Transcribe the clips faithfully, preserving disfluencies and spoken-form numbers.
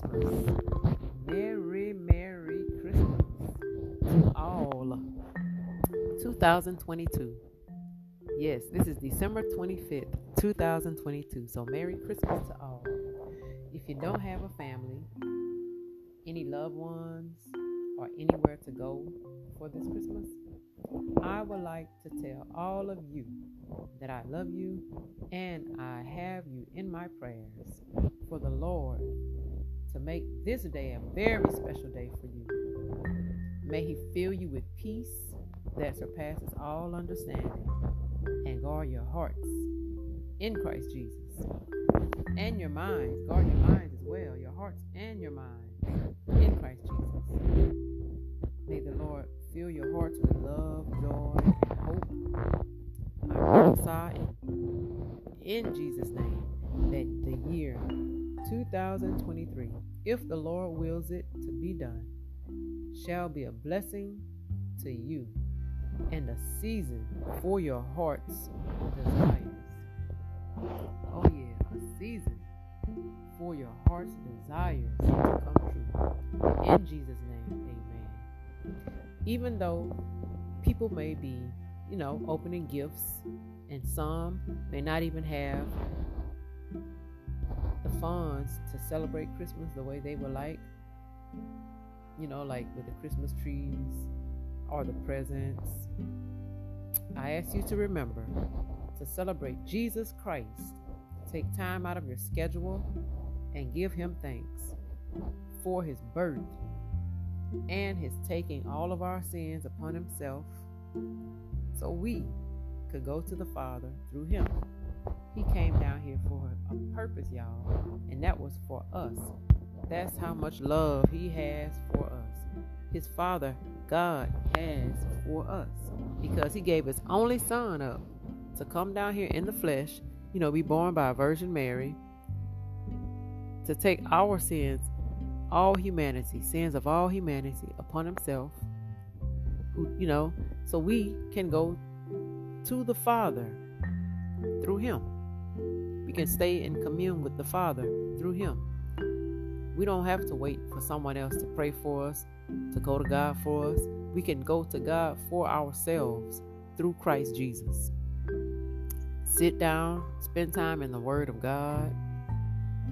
Christmas. Merry, Merry Christmas to all. twenty twenty-two. Yes, this is December twenty-fifth, two thousand twenty-two. So Merry Christmas to all. If you don't have a family, any loved ones, or anywhere to go for this Christmas, I would like to tell all of you that I love you and I have you in my prayers for the Lord to make this day a very special day for you. May He fill you with peace that surpasses all understanding and guard your hearts in Christ Jesus and your minds. Guard your minds as well, your hearts and your minds in Christ Jesus. May the Lord fill your hearts with love, joy, and hope. I prophesy in Jesus' name that the year two thousand twenty-three, if the Lord wills it to be done, shall be a blessing to you and a season for your heart's desires. Oh yeah, a season for your heart's desires to come true. In Jesus' name, amen. Even though people may be, you know, opening gifts, and some may not even have the funds to celebrate Christmas the way they would like, you know, like with the Christmas trees or the presents, I ask you to remember to celebrate Jesus Christ. Take time out of your schedule and give Him thanks for His birth and His taking all of our sins upon Himself so we could go to the Father through Him. He came down here for a purpose, y'all, and that was for us. That's how much love He has for us. His Father, God, has for us, because He gave His only Son up to come down here in the flesh, you know, be born by a Virgin Mary, to take our sins, all humanity, sins of all humanity upon Himself, who, you know, so we can go to the Father through Him. We can stay in commune with the Father through Him. We don't have to wait for someone else to pray for us, to go to God for us. We can go to God for ourselves through Christ Jesus. Sit down, spend time in the Word of God.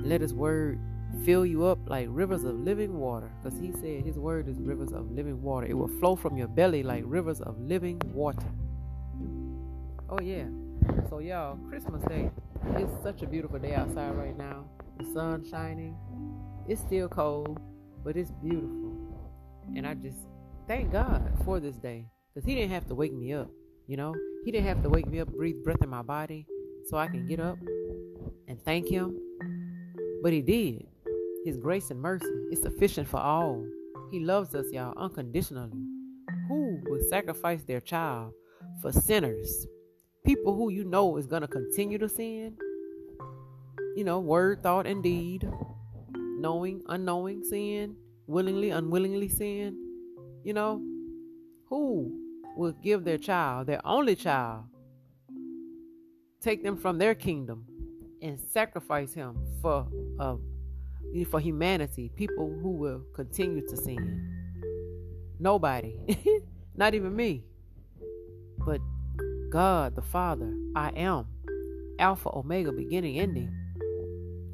Let His Word fill you up like rivers of living water, because He said His word is rivers of living water. It will flow from your belly like rivers of living water. Oh yeah. So y'all, Christmas Day is such a beautiful day outside right now. The sun's shining. It's still cold, but it's beautiful. And I just thank God for this day, because He didn't have to wake me up, you know. He didn't have to wake me up, breathe breath in my body so I can get up and thank Him. But He did. His grace and mercy is sufficient for all. He loves us, y'all, unconditionally. Who would sacrifice their child for sinners? People who you know is going to continue to sin. You know, word, thought, and deed. Knowing, unknowing sin. Willingly, unwillingly sin. You know, who would give their child, their only child, take them from their kingdom and sacrifice him for uh, for humanity, people who will continue to sin? Nobody. Not even me. But God the Father, I am Alpha, Omega, beginning, ending.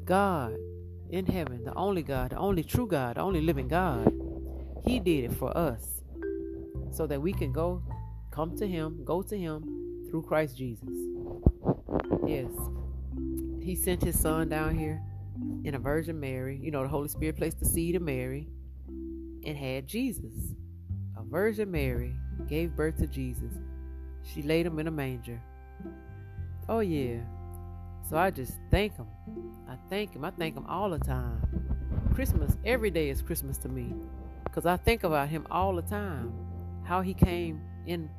God in heaven, the only God, the only true God, the only living God. He did it for us so that we can go, come to Him, go to Him through Christ Jesus. Yes. He sent His Son down here in a Virgin Mary. You know, the Holy Spirit placed the seed of Mary and had Jesus. A Virgin Mary gave birth to Jesus. She laid Him in a manger. Oh, yeah. So I just thank Him. I thank Him. I thank Him all the time. Christmas, every day is Christmas to me, because I think about Him all the time, how He came in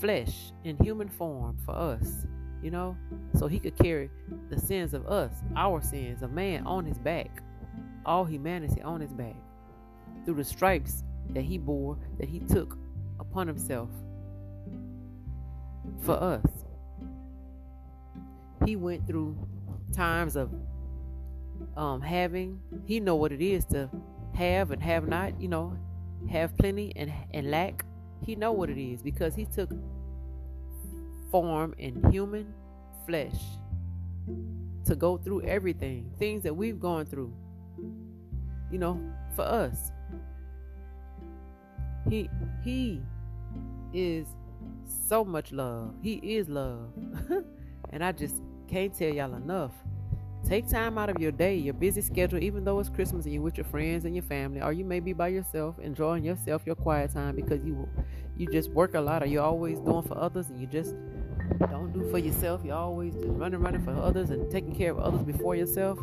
flesh, in human form for us. You know, so He could carry the sins of us, our sins, a man on His back, all humanity on His back, through the stripes that He bore, that He took upon Himself for us. He went through times of um, having. He know what it is to have and have not, you know, have plenty and, and lack. He know what it is because he took form in human flesh to go through everything, things that we've gone through, you know, for us. He he is so much love. He is love. And I just can't tell y'all enough. Take time out of your day, your busy schedule, even though it's Christmas and you're with your friends and your family, or you may be by yourself, enjoying yourself, your quiet time, because you you just work a lot, or you're always doing for others and you just don't do for yourself. You're always just running, running for others and taking care of others before yourself.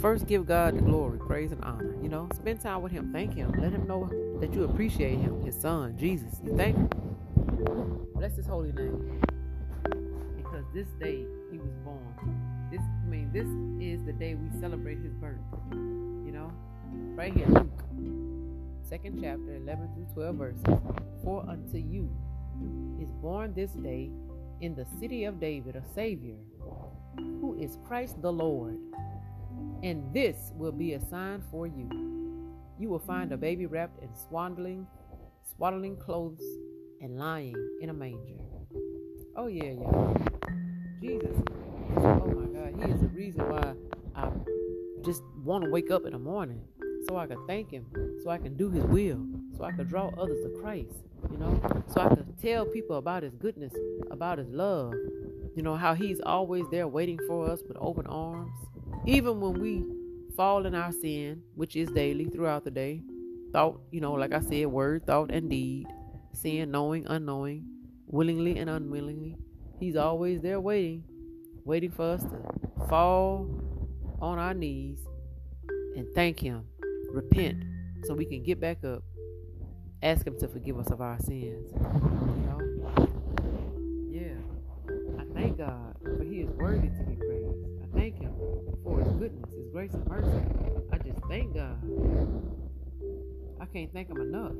First, give God the glory, praise, and honor. You know, spend time with Him. Thank Him. Let Him know that you appreciate Him, His Son, Jesus. You thank Him. Bless His holy name, because this day He was born. This, I mean, this is the day we celebrate His birth. You know, right here, Luke, second chapter, eleven through twelve verses. For unto you is born this day in the city of David a Savior, who is Christ the Lord. And this will be a sign for you. You will find a baby wrapped in swaddling, swaddling clothes and lying in a manger. Oh yeah, y'all. Jesus. Oh my God, He is the reason why I just want to wake up in the morning, so I can thank Him, so I can do His will, so I can draw others to Christ, you know, so I can tell people about His goodness, about His love, you know, how He's always there waiting for us with open arms, even when we fall in our sin, which is daily throughout the day, thought, you know, like I said, word, thought, and deed, sin, knowing, unknowing, willingly and unwillingly. He's always there waiting. Waiting for us to fall on our knees and thank Him, repent, so we can get back up, ask Him to forgive us of our sins. You know? Yeah. I thank God, for He is worthy to be praised. I thank Him for His goodness, His grace and mercy. I just thank God. I can't thank Him enough.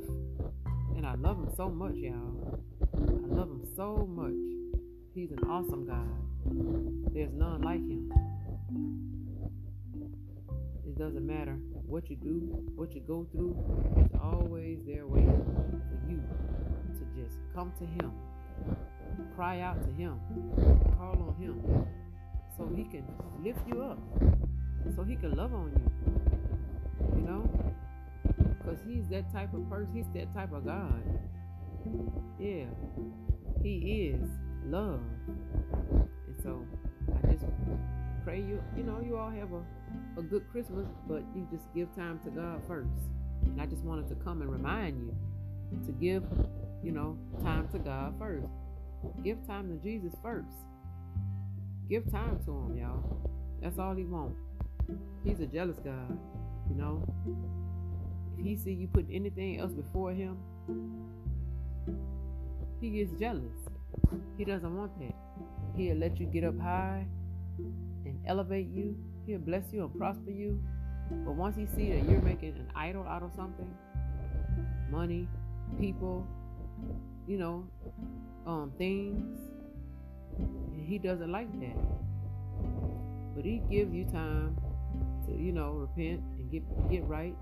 And I love Him so much, y'all. I love Him so much. He's an awesome God. There's none like Him. It doesn't matter what you do, what you go through. He's always there waiting for you to just come to Him, cry out to Him, call on Him, so He can lift you up, so He can love on you, you know, because He's that type of person. He's that type of God. Yeah, He is love. So I just pray you, you know, you all have a, a good Christmas, but you just give time to God first. And I just wanted to come and remind you to give, you know, time to God first. Give time to Jesus first. Give time to Him, y'all. That's all He wants. He's a jealous God, you know. If He see you put anything else before Him, He gets jealous. He doesn't want that. He'll let you get up high and elevate you. He'll bless you and prosper you. But once He sees that you're making an idol out of something, money, people, you know, um, things, He doesn't like that. But He gives you time to, you know, repent and get get right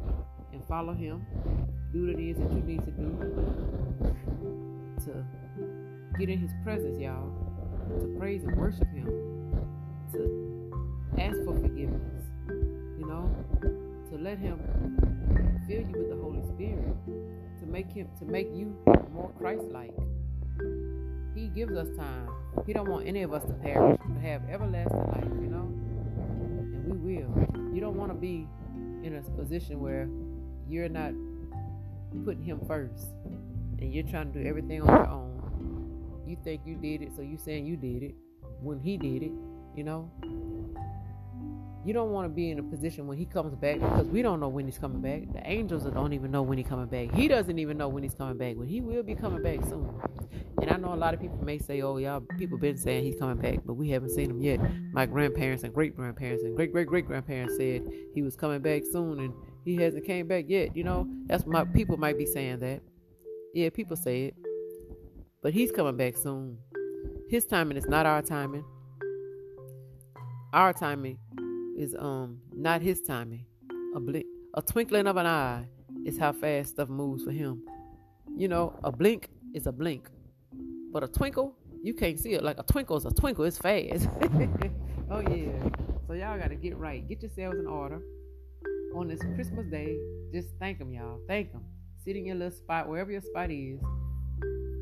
and follow Him. Do what it is that you need to do to get in His presence, y'all. To praise and worship Him, to ask for forgiveness, you know, to let Him fill you with the Holy Spirit, to make Him, to make you more Christ-like. He gives us time. He don't want any of us to perish, to have everlasting life, you know, and we will. You don't want to be in a position where you're not putting Him first, and you're trying to do everything on your own. You think you did it, so you saying you did it when He did it, you know. You don't want to be in a position when He comes back, because we don't know when He's coming back. The angels don't even know when He's coming back. He doesn't even know when He's coming back, but He will be coming back soon. And I know a lot of people may say, oh, y'all, people been saying He's coming back, but we haven't seen Him yet. My grandparents and great-grandparents and great-great-great-grandparents said He was coming back soon, and He hasn't came back yet, you know. That's my people might be saying that. Yeah, people say it. But He's coming back soon. His timing is not our timing. Our timing is um not his timing. A blink, a twinkling of an eye is how fast stuff moves for him. You know, a blink is a blink, but a twinkle, you can't see it. Like a twinkle is a twinkle. It's fast. Oh yeah. So y'all got to get right. Get yourselves in order. On this Christmas day, just thank them, y'all. Thank them. Sit in your little spot, wherever your spot is.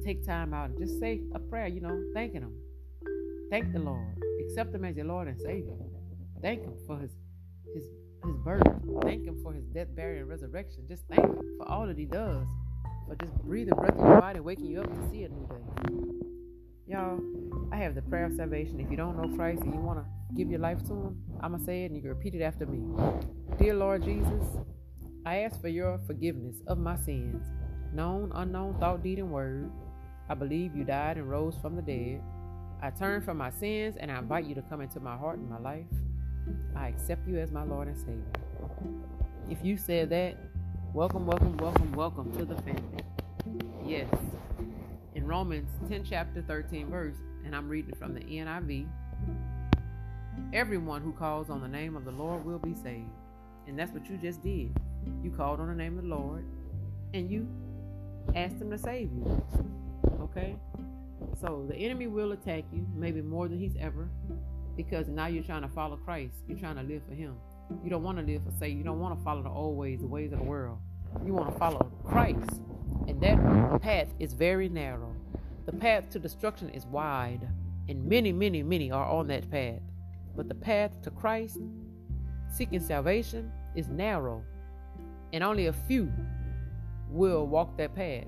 Take time out and just say a prayer, you know, thanking them. Thank the Lord. Accept him as your Lord and Savior. Thank him for his his his birth. Thank him for his death, burial, and resurrection. Just thank him for all that he does. For just breathing breath in your body, waking you up to see a new day. Y'all, I have the prayer of salvation. If you don't know Christ and you want to give your life to him, I'm going to say it and you can repeat it after me. Dear Lord Jesus, I ask for your forgiveness of my sins, known, unknown, thought, deed, and word. I believe you died and rose from the dead. I turn from my sins and I invite you to come into my heart and my life. I accept you as my Lord and Savior. If you said that, welcome, welcome, welcome, welcome to the family. Yes. In Romans ten, chapter thirteen, verse, and I'm reading from the N I V. Everyone who calls on the name of the Lord will be saved. And that's what you just did. You called on the name of the Lord and you asked him to save you. Okay? So the enemy will attack you, maybe more than he's ever, because now you're trying to follow Christ. You're trying to live for him. You don't want to live for Satan. You don't want to follow the old ways, the ways of the world. You want to follow Christ. And that path is very narrow. The path to destruction is wide. And many, many, many are on that path. But the path to Christ, seeking salvation, is narrow. And only a few will walk that path,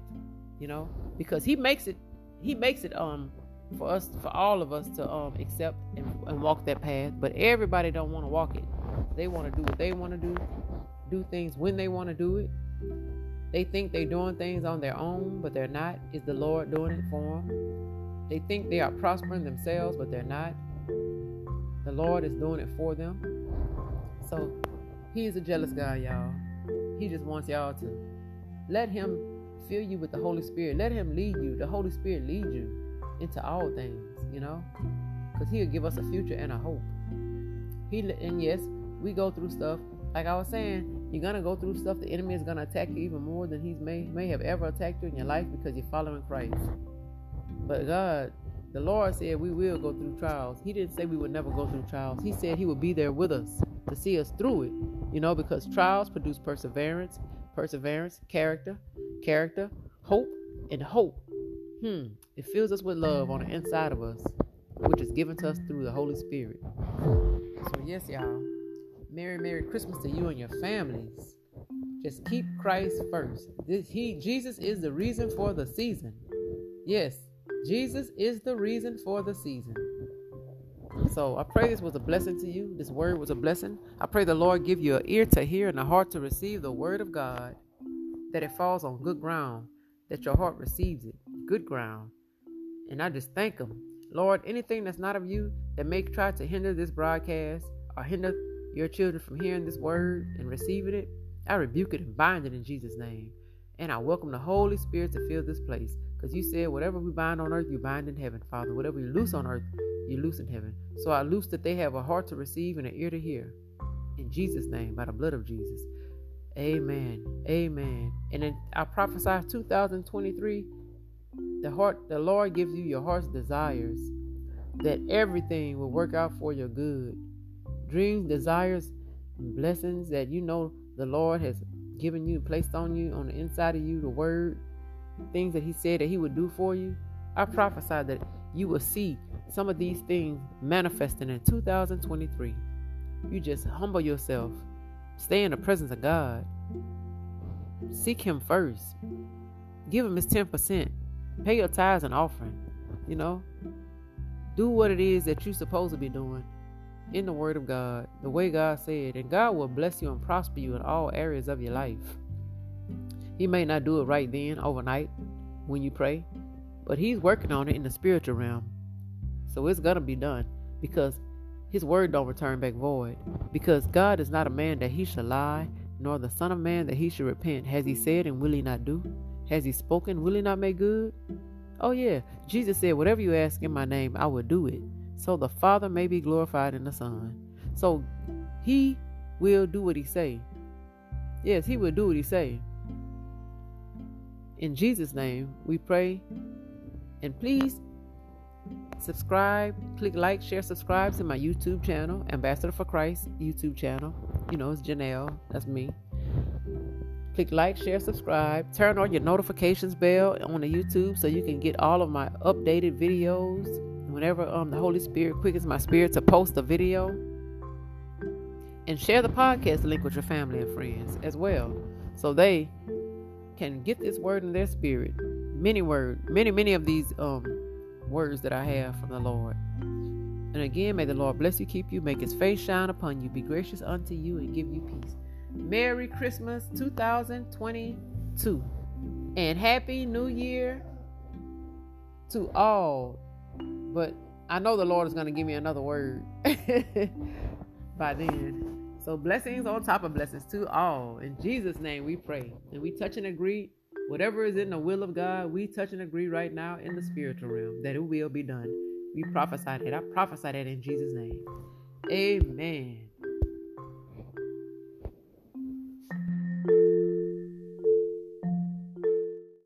you know, because he makes it. He makes it um for us, for all of us to um accept and, and walk that path, but everybody don't want to walk it. They want to do what they want to do, do things when they want to do it. They think they're doing things on their own, but they're not. Is the Lord doing it for them? They think they are prospering themselves, but they're not. The Lord is doing it for them. So he is a jealous God, y'all. He just wants y'all to let him fill you with the Holy Spirit. Let him lead you. The Holy Spirit lead you into all things, you know, because he'll give us a future and a hope. He and yes, we go through stuff. Like I was saying, you're going to go through stuff. The enemy is going to attack you even more than he may, may have ever attacked you in your life because you're following Christ. But God, the Lord said we will go through trials. He didn't say we would never go through trials. He said he would be there with us to see us through it, you know, because trials produce perseverance, perseverance, character, character, hope, and hope. Hmm. It fills us with love on the inside of us, which is given to us through the Holy Spirit. So yes, y'all. Merry, Merry Christmas to you and your families. Just keep Christ first. This, he, Jesus is the reason for the season. Yes, Jesus is the reason for the season. So I pray this was a blessing to you. This word was a blessing. I pray the Lord give you an ear to hear and a heart to receive the word of God, that it falls on good ground, that your heart receives it, good ground. And I just thank him. Lord, anything that's not of you that may try to hinder this broadcast or hinder your children from hearing this word and receiving it, I rebuke it and bind it in Jesus' name. And I welcome the Holy Spirit to fill this place, because you said whatever we bind on earth, you bind in heaven, Father. Whatever you loose on earth, you loose in heaven. So I loose that they have a heart to receive and an ear to hear. In Jesus' name, by the blood of Jesus. Amen. Amen. And then I prophesy two thousand twenty-three, the heart, the Lord gives you your heart's desires, that everything will work out for your good. Dreams, desires, and blessings that you know the Lord has given you, placed on you, on the inside of you, the word, things that he said that he would do for you. I prophesy that you will see some of these things manifesting in two thousand twenty-three. You just humble yourself. Stay in the presence of God. Seek him first. Give him his ten percent. Pay your tithes and offering. You know, do what it is that you're supposed to be doing in the word of God, the way God said. And God will bless you and prosper you in all areas of your life. He may not do it right then, overnight, when you pray, but he's working on it in the spiritual realm. So it's going to be done, because his word don't return back void, because God is not a man that he shall lie, nor the son of man that he should repent. Has he said and will he not do? Has he spoken, will he not make good? Oh yeah, Jesus said, whatever you ask in my name, I will do it, so the Father may be glorified in the Son. So he will do what he say. Yes, he will do what he say. In Jesus' name, we pray. And please subscribe, click like, share, subscribe to my YouTube channel, Ambassador for Christ YouTube channel. You know, it's Jeniell. That's me. Click like, share, subscribe. Turn on your notifications bell on the YouTube so you can get all of my updated videos. Whenever um, the Holy Spirit quickens my spirit to post a video. And share the podcast link with your family and friends as well, so they can get this word in their spirit. Many word, many, many of these um, words that I have from the Lord. And again, may the Lord bless you, keep you, make his face shine upon you, be gracious unto you, and give you peace. Merry Christmas two thousand twenty-two, and Happy New Year to all. But I know the Lord is going to give me another word by then. So blessings on top of blessings to all. In Jesus' name we pray. And we touch and agree. Whatever is in the will of God, we touch and agree right now in the spiritual realm that it will be done. We prophesy that. I prophesy that in Jesus' name. Amen.